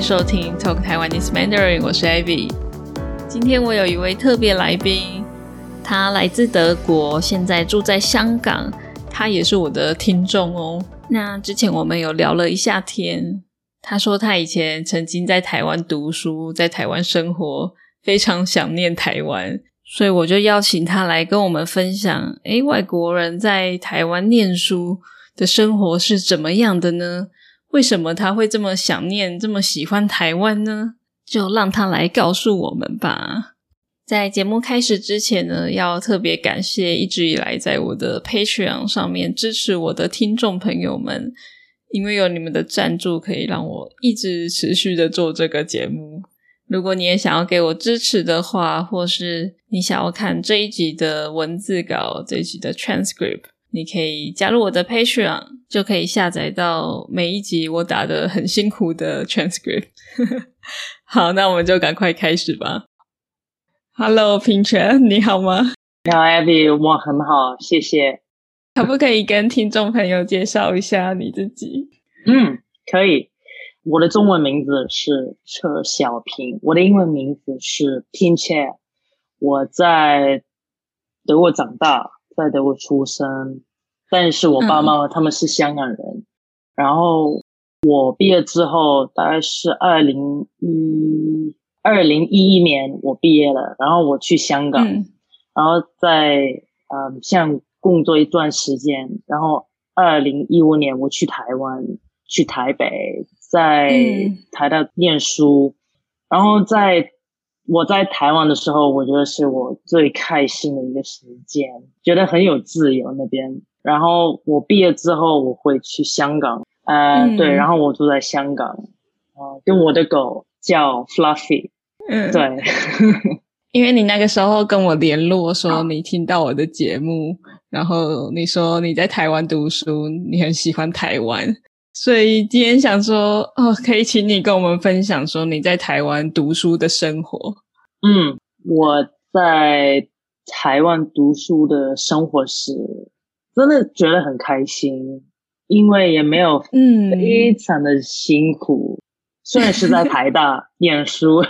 迎收听 Talk Taiwanese Mandarin， 我是 Ivy。 今天我有一位特别来宾，他来自德国，现在住在香港，他也是我的听众哦。那之前我们有聊了一下天，他说他以前曾经在台湾读书，在台湾生活，非常想念台湾，所以我就邀请他来跟我们分享，外国人在台湾念书的生活是怎么样的呢？为什么他会这么想念，这么喜欢台湾呢？就让他来告诉我们吧。在节目开始之前呢，要特别感谢一直以来在我的 Patreon 上面支持我的听众朋友们，因为有你们的赞助，可以让我一直持续的做这个节目。如果你也想要给我支持的话，或是你想要看这一集的文字稿，这一集的 transcript，你可以加入我的 Patreon， 就可以下载到每一集我打的很辛苦的 transcript。 好，那我们就赶快开始吧。 Hello Pin Cher， 你好吗？你好 Abby， 我很好，谢谢。可不可以跟听众朋友介绍一下你自己？可以，我的中文名字是车小平，我的英文名字是 Pin Cher。 我在德国长大，在德国出生，但是我爸妈他们是香港人。然后我毕业之后大概是2011年我毕业了，然后我去香港，然后在香港工作一段时间，然后2015年我去台湾，去台北，在台大念书。然后我在台湾的时候，我觉得是我最开心的一个时间，觉得很有自由那边。然后我毕业之后我会去香港，对，然后我住在香港，跟我的狗叫 Fluffy， 对。因为你那个时候跟我联络说你听到我的节目，然后你说你在台湾读书，你很喜欢台湾，所以今天想说，可以请你跟我们分享说你在台湾读书的生活。我在台湾读书的生活是真的觉得很开心，因为也没有非常的辛苦，虽然是在台大念书，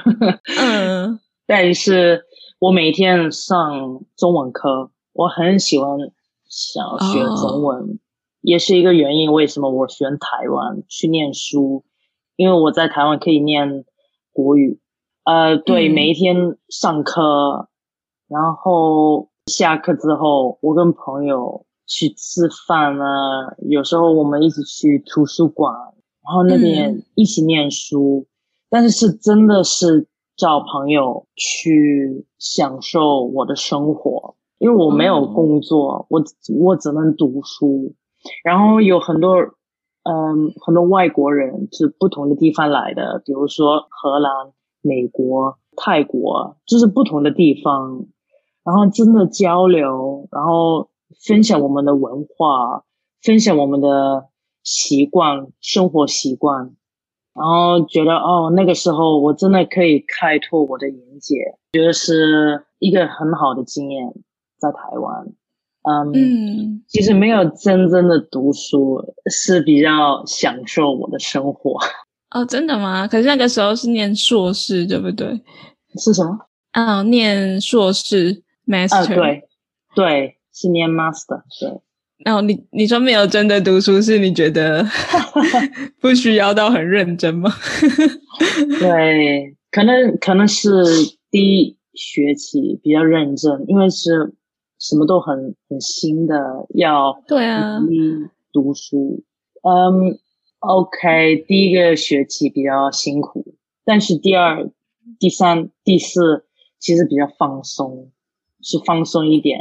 但是我每天上中文课，我很喜欢想学中文。也是一个原因为什么我选台湾去念书，因为我在台湾可以念国语。对，每一天上课，然后下课之后我跟朋友去吃饭啊，有时候我们一起去图书馆，然后那边一起念书，但是真的是找朋友去享受我的生活，因为我没有工作，我只能读书。然后有很多外国人是不同的地方来的，比如说荷兰、美国、泰国，就是不同的地方，然后真的交流，然后分享我们的文化，分享我们的习惯，生活习惯。然后觉得那个时候我真的可以开拓我的眼界，觉得是一个很好的经验在台湾。其实没有真正的读书，是比较享受我的生活。真的吗？可是那个时候是念硕士对不对？是什么？念硕士 master。对，是念 master。 对。你说没有真的读书，是你觉得不需要到很认真吗？对，可能是第一学期比较认真，因为是什么都很新的，要读书。OK， 第一个学期比较辛苦，但是第二、第三、第四其实比较放松，是放松一点。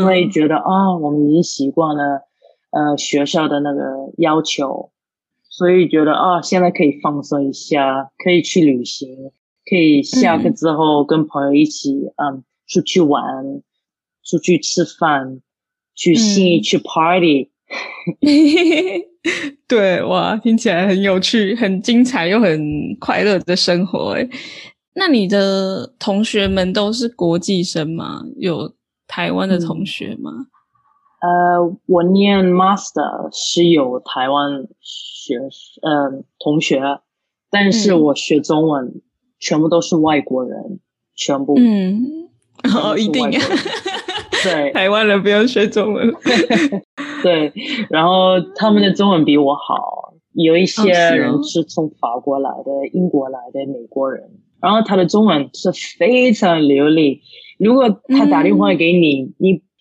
因为觉得我们已经习惯了学校的那个要求，所以觉得现在可以放松一下，可以去旅行，可以下课之后跟朋友一起出去玩。出去吃饭，去信义去 party。 对，哇，听起来很有趣，很精彩又很快乐的生活。那你的同学们都是国际生吗？有台湾的同学吗？我念 master 是有台湾同学，但是我学中文、全部都是外国人，全部一定啊对，台湾人不要学中文对，然后他们的中文比我好，有一些人是从法国来的、英国来的美国人，然后他的中文是非常流利，如果他打电话给你、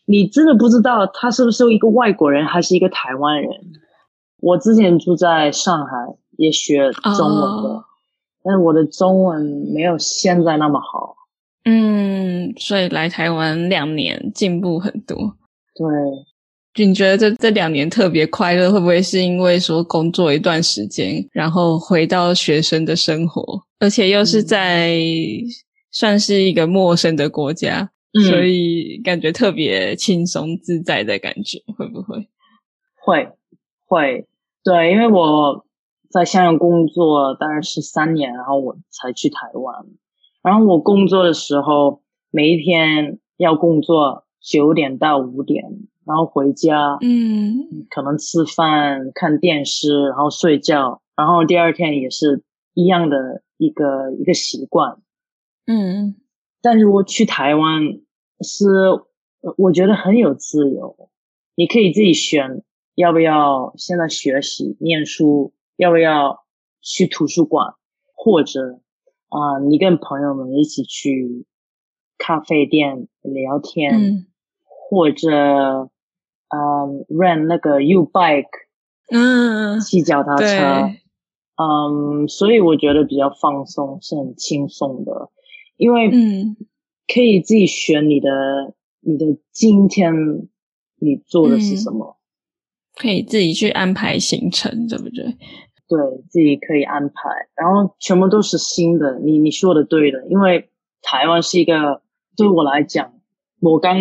你真的不知道他是不是一个外国人还是一个台湾人。我之前住在上海也学中文的、但我的中文没有现在那么好。所以来台湾2年进步很多。对，你觉得这2年特别快乐，会不会是因为说工作一段时间，然后回到学生的生活，而且又是在、算是一个陌生的国家，所以感觉特别轻松自在的感觉，会不会？会，对，因为我在香港工作大概是3年，然后我才去台湾。然后我工作的时候，每一天要工作9点到5点，然后回家，可能吃饭、看电视，然后睡觉，然后第二天也是一样的一个习惯，但是我去台湾是我觉得很有自由，你可以自己选要不要现在学习念书，要不要去图书馆，或者你跟朋友们一起去咖啡店聊天，或者rent 那个 U-bike， 骑脚踏车，所以我觉得比较放松，是很轻松的，因为可以自己选你的今天你做的是什么，可以自己去安排行程，对不对？对，自己可以安排，然后全部都是新的。你说的对的，因为台湾是一个，对我来讲，我刚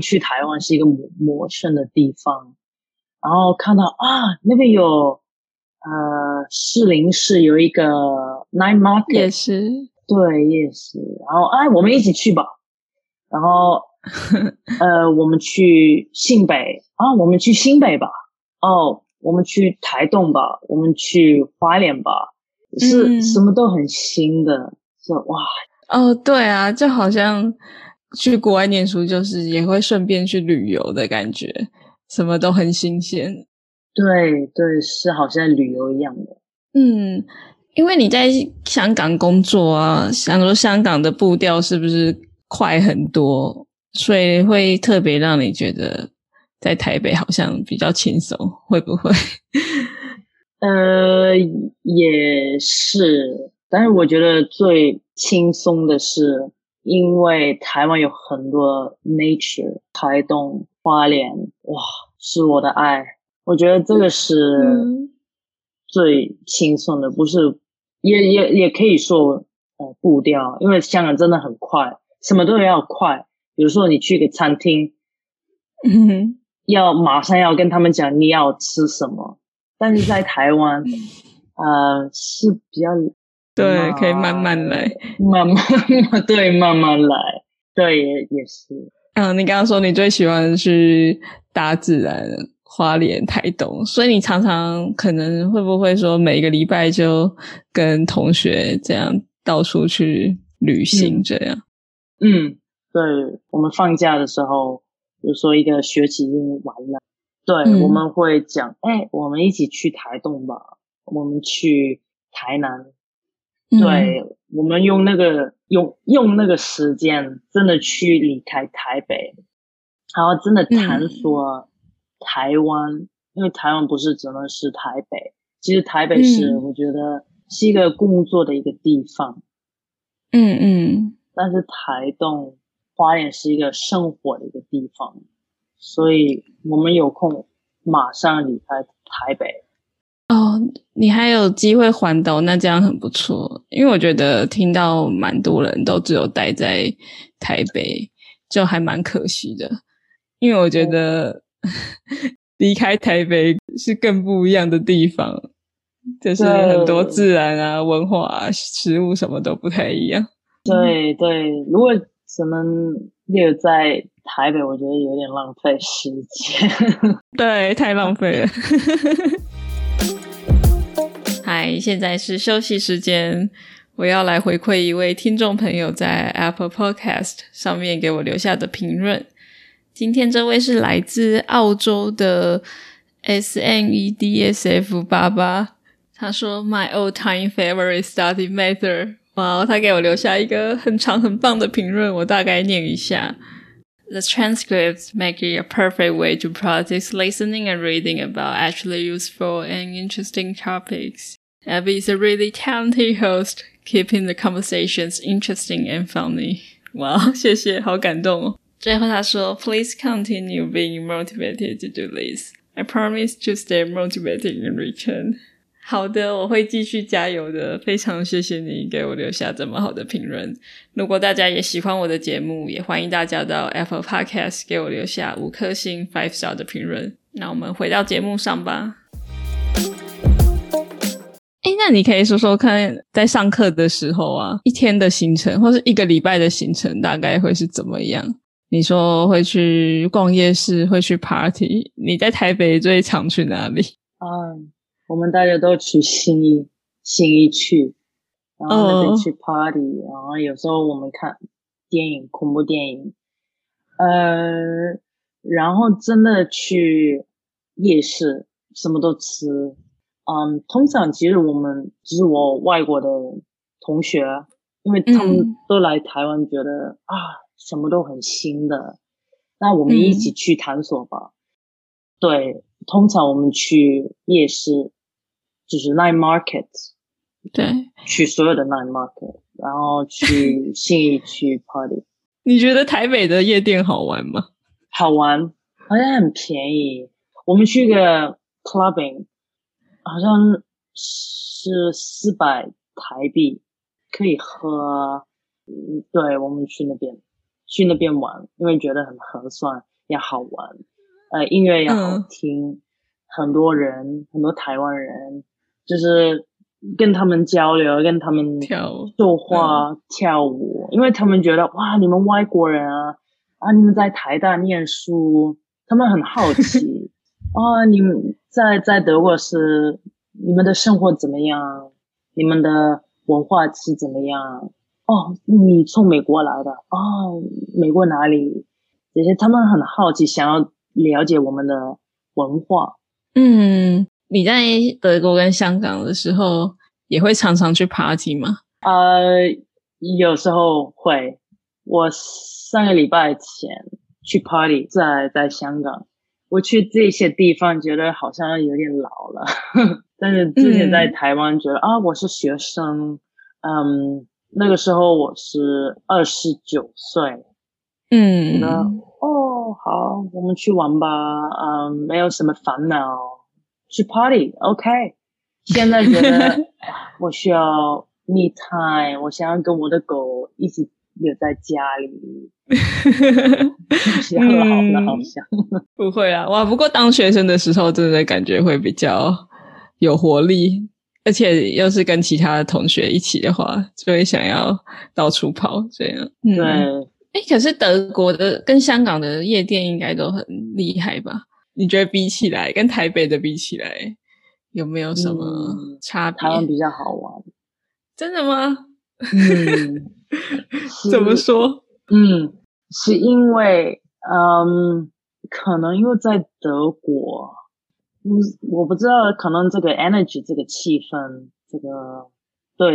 去台湾是一个陌生的地方，然后看到那边有士林市有一个 night market 夜市，对，夜市，然后我们一起去吧，然后我们去新北我们去新北吧，我们去台东吧，我们去花莲吧，是什么都很新的，是哇对啊，就好像去国外念书就是也会顺便去旅游的感觉，什么都很新鲜。对，是好像旅游一样的。因为你在香港工作啊，想说香港的步调是不是快很多，所以会特别让你觉得在台北好像比较轻松，会不会？也是，但是我觉得最轻松的是，因为台湾有很多 nature， 台东、花莲，哇，是我的爱。我觉得这个是最轻松的，不是也可以说步调，因为香港真的很快，什么都要快。比如说你去一个餐厅，要马上要跟他们讲你要吃什么，但是在台湾，是比较对，可以慢慢来，对，慢慢来，对，也是。你刚刚说你最喜欢去大自然，花莲、台东，所以你常常可能会不会说每个礼拜就跟同学这样到处去旅行这样？对，我们放假的时候。比如说一个学期已经完了，对，我们会讲我们一起去台东吧，我们去台南，对，我们用那个时间真的去离开台北，然后真的探索台湾，因为台湾不是只能是台北，其实台北是我觉得是一个工作的一个地方，但是台东花莲是一个生活的一个地方，所以我们有空马上离开台北。你还有机会环岛，那这样很不错，因为我觉得听到蛮多人都只有待在台北，就还蛮可惜的，因为我觉得离开台北是更不一样的地方，就是很多自然啊、文化啊、食物什么都不太一样。对，如果只能留在台北，我觉得有点浪费时间对，太浪费了嗨嗨，现在是休息时间，我要来回馈一位听众朋友在 Apple Podcast 上面给我留下的评论。今天这位是来自澳洲的 SNEDSF88， 他说 My old time favorite study method。 哇，他给我留下一个很长很棒的评论，我大概念一下。The transcripts make it a perfect way to practice listening and reading about actually useful and interesting topics. Abby is a really talented host, keeping the conversations interesting and funny. 哇，谢谢，好感动哦。最后他说 Please continue being motivated to do this. I promise to stay motivated in return. 好的，我会继续加油的，非常谢谢你给我留下这么好的评论。如果大家也喜欢我的节目，也欢迎大家到 Apple Podcast 给我留下5颗星 5 star 的评论。那我们回到节目上吧。诶，那你可以说说看，在上课的时候啊，一天的行程或是一个礼拜的行程大概会是怎么样？你说会去逛夜市，会去 party， 你在台北最常去哪里？我们大家都去信义去，然后那边去 party， 然后有时候我们看电影，恐怖电影，然后真的去夜市，什么都吃。通常其实我们就是我外国的同学，因为他们都来台湾，觉得什么都很新的，那我们一起去探索吧。对，通常我们去夜市，就是 night market， 对，去所有的 night market， 然后去信义去 party。 你觉得台北的夜店好玩吗？好玩，好像很便宜。我们去个 clubbing 好像是400台币，可以喝。对，我们去那边玩，因为觉得很合算也好玩，音乐也好听，很多人，很多台湾人，就是跟他们交流，跟他们说话，跳舞，因为他们觉得哇，你们外国人啊，你们在台大念书，他们很好奇啊，你们在德国是你们的生活怎么样，你们的文化是怎么样。你从美国来的，美国哪里？这些他们很好奇，想要了解我们的文化。你在德国跟香港的时候也会常常去 party 吗？有时候会。我3个礼拜前去 party， 在香港。我去这些地方觉得好像有点老了，但是之前在台湾觉得我是学生，那个时候我是29岁，好，我们去玩吧，没有什么烦恼，去 party， OK。现在觉得我需要 me time， 我想要跟我的狗一起留在家里，想好了好像不会啦，哇！不过当学生的时候，真的感觉会比较有活力。而且要是跟其他的同学一起的话，就会想要到处跑这样。对，可是德国的跟香港的夜店应该都很厉害吧？你觉得比起来，跟台北的比起来，有没有什么差别？台湾比较好玩。真的吗？怎么说？是因为可能因为在德国。我不知道，可能这个 energy， 这个气氛，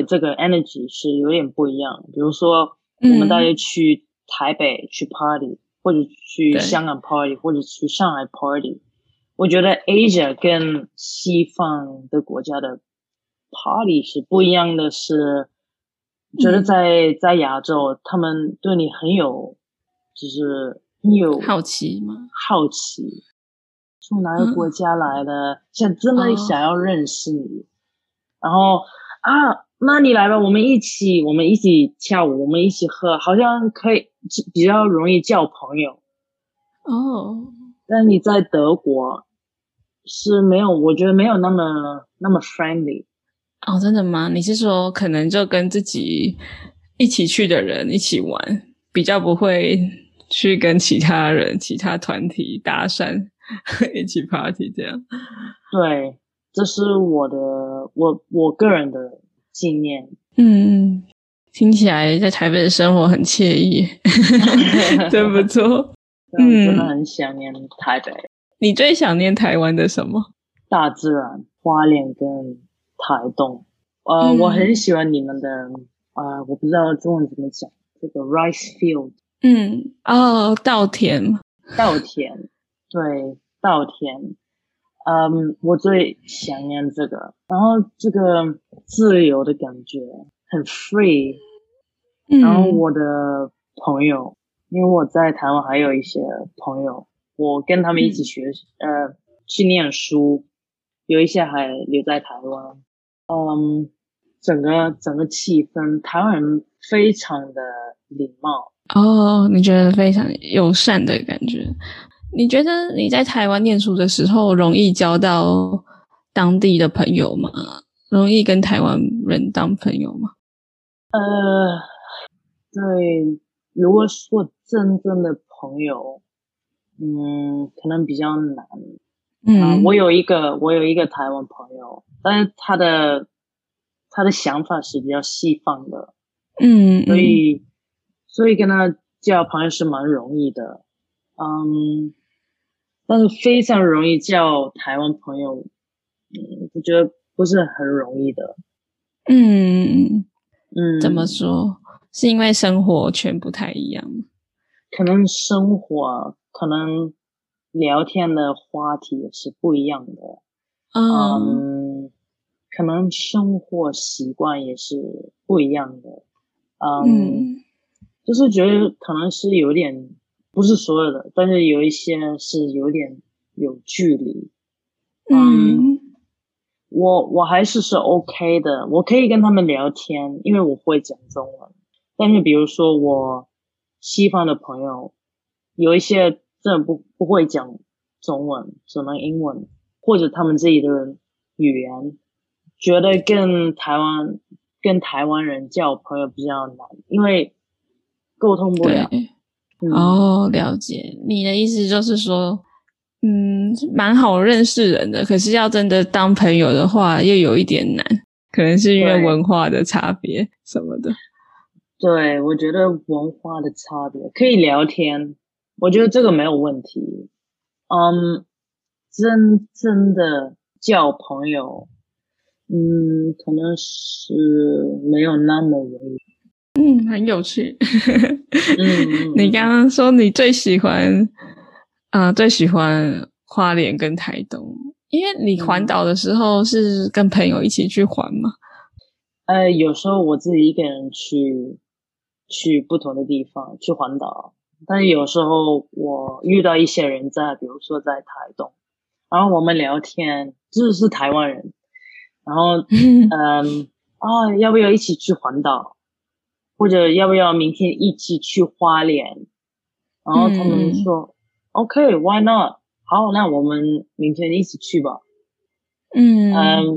这个 energy 是有点不一样。比如说，我们大家去台北去 party， 或者去香港 party， 或者去上海 party， 我觉得 Asia 跟西方的国家的 party 是不一样的是，觉得在亚洲，他们对你很有，就是很有好奇吗？好奇。从哪个国家来的，想真的想要认识你，然后那你来吧，我们一起跳舞，我们一起喝，好像可以比较容易交朋友。但你在德国是没有，我觉得没有那么 friendly。真的吗？你是说可能就跟自己一起去的人一起玩，比较不会去跟其他人、其他团体搭讪一起 party 这样？对，这是我个人的信念。嗯，听起来在台北的生活很惬意，真不错。嗯，真的很想念台北。你最想念台湾的什么？大自然，花莲跟台东。我很喜欢你们的我不知道中文怎么讲，这个 rice field。嗯，哦，稻田，对，稻田。我最想念这个，然后这个自由的感觉很 free。然后我的朋友，因为我在台湾还有一些朋友，我跟他们一起学习，去念书，有一些还留在台湾。整个气氛，台湾人非常的礼貌。哦，你觉得非常友善的感觉。你觉得你在台湾念书的时候容易交到当地的朋友吗？容易跟台湾人当朋友吗？对，如果说真正的朋友，可能比较难。我有一个台湾朋友，但是他的想法是比较西方的。所以跟他交朋友是蛮容易的。但是非常容易交台湾朋友，我觉得不是很容易的。怎么说？是因为生活圈不太一样，可能生活，可能聊天的话题也是不一样的。可能生活习惯也是不一样的。就是觉得可能是有点，不是所有的，但是有一些是有点有距离。我还是 OK 的，我可以跟他们聊天，因为我会讲中文。但是比如说我西方的朋友，有一些真的不会讲中文，只能英文，或者他们自己的语言，觉得跟台湾人交朋友比较难，因为沟通不了。了解。你的意思就是说，蛮好认识人的，可是要真的当朋友的话又有一点难，可能是因为文化的差别什么的。对，我觉得文化的差别可以聊天，我觉得这个没有问题。真正的交朋友，可能是没有那么容易。很有趣。你刚刚说你最喜欢花莲跟台东，因为你环岛的时候是跟朋友一起去环吗？有时候我自己一个人去不同的地方去环岛，但是有时候我遇到一些人在，比如说在台东，然后我们聊天，就是台湾人，然后要不要一起去环岛？或者要不要明天一起去花莲？然后他们说 OK, why not? 好，那我们明天一起去吧。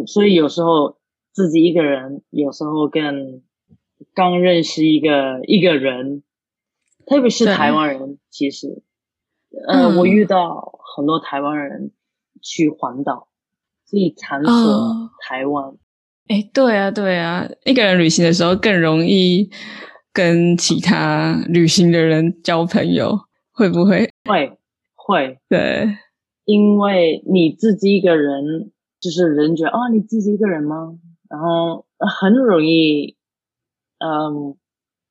所以有时候自己一个人，有时候跟刚认识一个人，特别是台湾人，其实我遇到很多台湾人去环岛，自己探索台湾。对啊，一个人旅行的时候更容易跟其他旅行的人交朋友，会不会？会，对，因为你自己一个人，就是人觉得你自己一个人吗？然后很容易，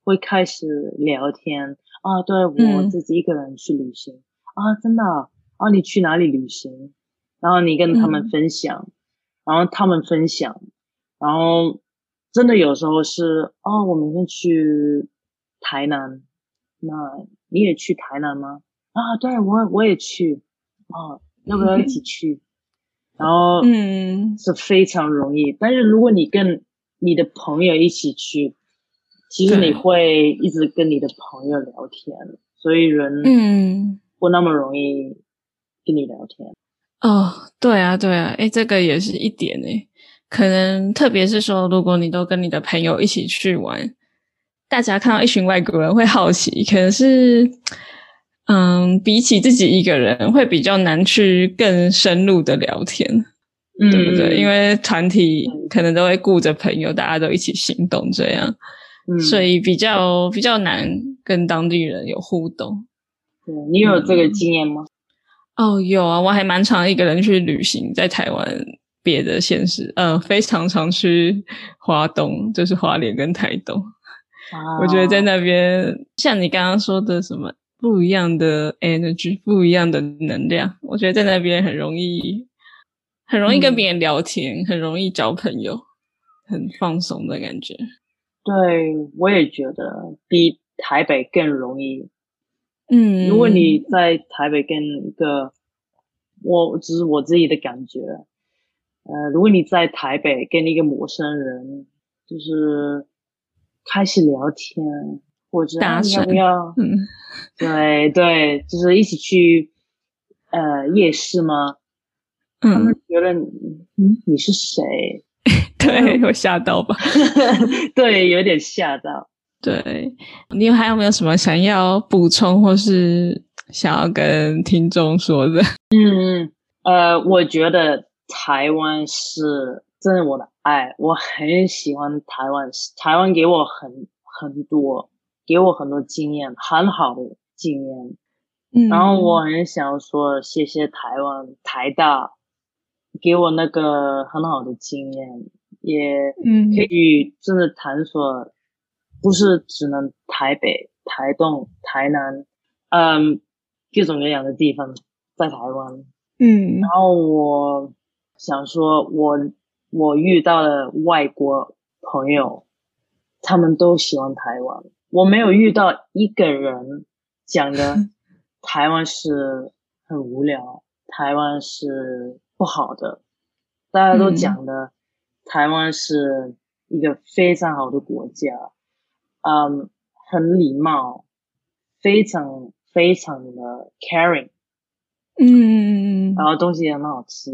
会开始聊天对，我自己一个人去旅行真的你去哪里旅行？然后你跟他们分享，然后他们分享。然后真的有时候是我明天去台南，那你也去台南吗？对，我也去要不要一起去？然后是非常容易，但是如果你跟你的朋友一起去，其实你会一直跟你的朋友聊天，所以人不那么容易跟你聊天。对啊，这个也是一点可能特别是说，如果你都跟你的朋友一起去玩，大家看到一群外国人会好奇，可能是比起自己一个人会比较难去更深入的聊天。嗯，对不对？因为团体可能都会顾着朋友，大家都一起行动这样，所以比较难跟当地人有互动。对，你有这个经验吗？哦，有啊，我还蛮常一个人去旅行，在台湾别的县市，非常常去花东，就是花莲跟台东。Wow. 我觉得在那边，像你刚刚说的什么不一样的 energy， 不一样的能量，我觉得在那边很容易跟别人聊天，很容易交朋友，很放松的感觉。对，我也觉得比台北更容易。嗯，如果你在台北跟一个，只是我自己的感觉，如果你在台北跟一个陌生人，就是开始聊天，或者要不要？嗯，对对，就是一起去夜市吗？嗯，他们觉得你是谁？对，我吓到吧？对，有点吓到。对，你还有没有什么想要补充，或是想要跟听众说的？我觉得台湾是真的我的爱，我很喜欢台湾，台湾给我很多，给我很多经验，很好的经验。嗯，然后我很想说谢谢台湾台大，给我那个很好的经验，也可以真的探索，不是只能台北、台东、台南，各种各样的地方在台湾。嗯，然后我想说我遇到了外国朋友，他们都喜欢台湾。我没有遇到一个人讲的台湾是很无聊，台湾是不好的。大家都讲的台湾是一个非常好的国家，很礼貌，非常非常的 caring。嗯，然后东西也很好吃。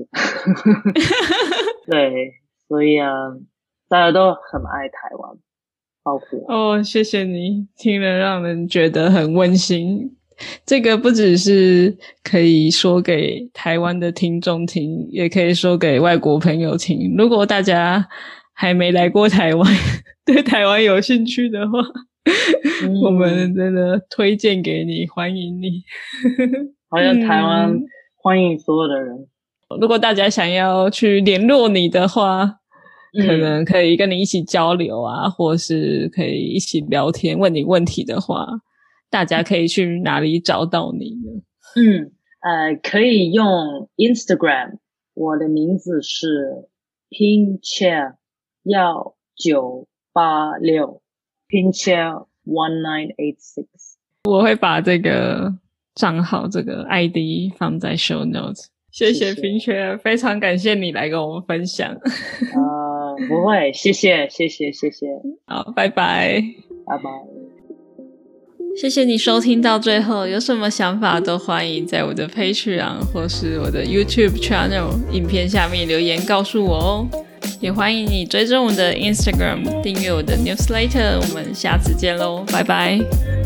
对，所以大家都很爱台湾，包括我。哦，谢谢你，听了让人觉得很温馨。这个不只是可以说给台湾的听众听，也可以说给外国朋友听。如果大家还没来过台湾，对台湾有兴趣的话，我们真的推荐给你，欢迎你。好像台湾欢迎所有的人。如果大家想要去联络你的话，可能可以跟你一起交流啊，或是可以一起聊天，问你问题的话，大家可以去哪里找到你呢？可以用 Instagram， 我的名字是 Pin Cher 1986 Pin Cher 1986。我会把这个账号这个 ID 放在 show notes。 谢谢 Pin Cher， 非常感谢你来跟我们分享。不会，谢谢。好，拜拜。谢谢你收听到最后，有什么想法都欢迎在我的 Patreon 或是我的 YouTube channel 影片下面留言告诉我哦。也欢迎你追踪我的 Instagram， 订阅我的 newsletter。 我们下次见咯，拜拜。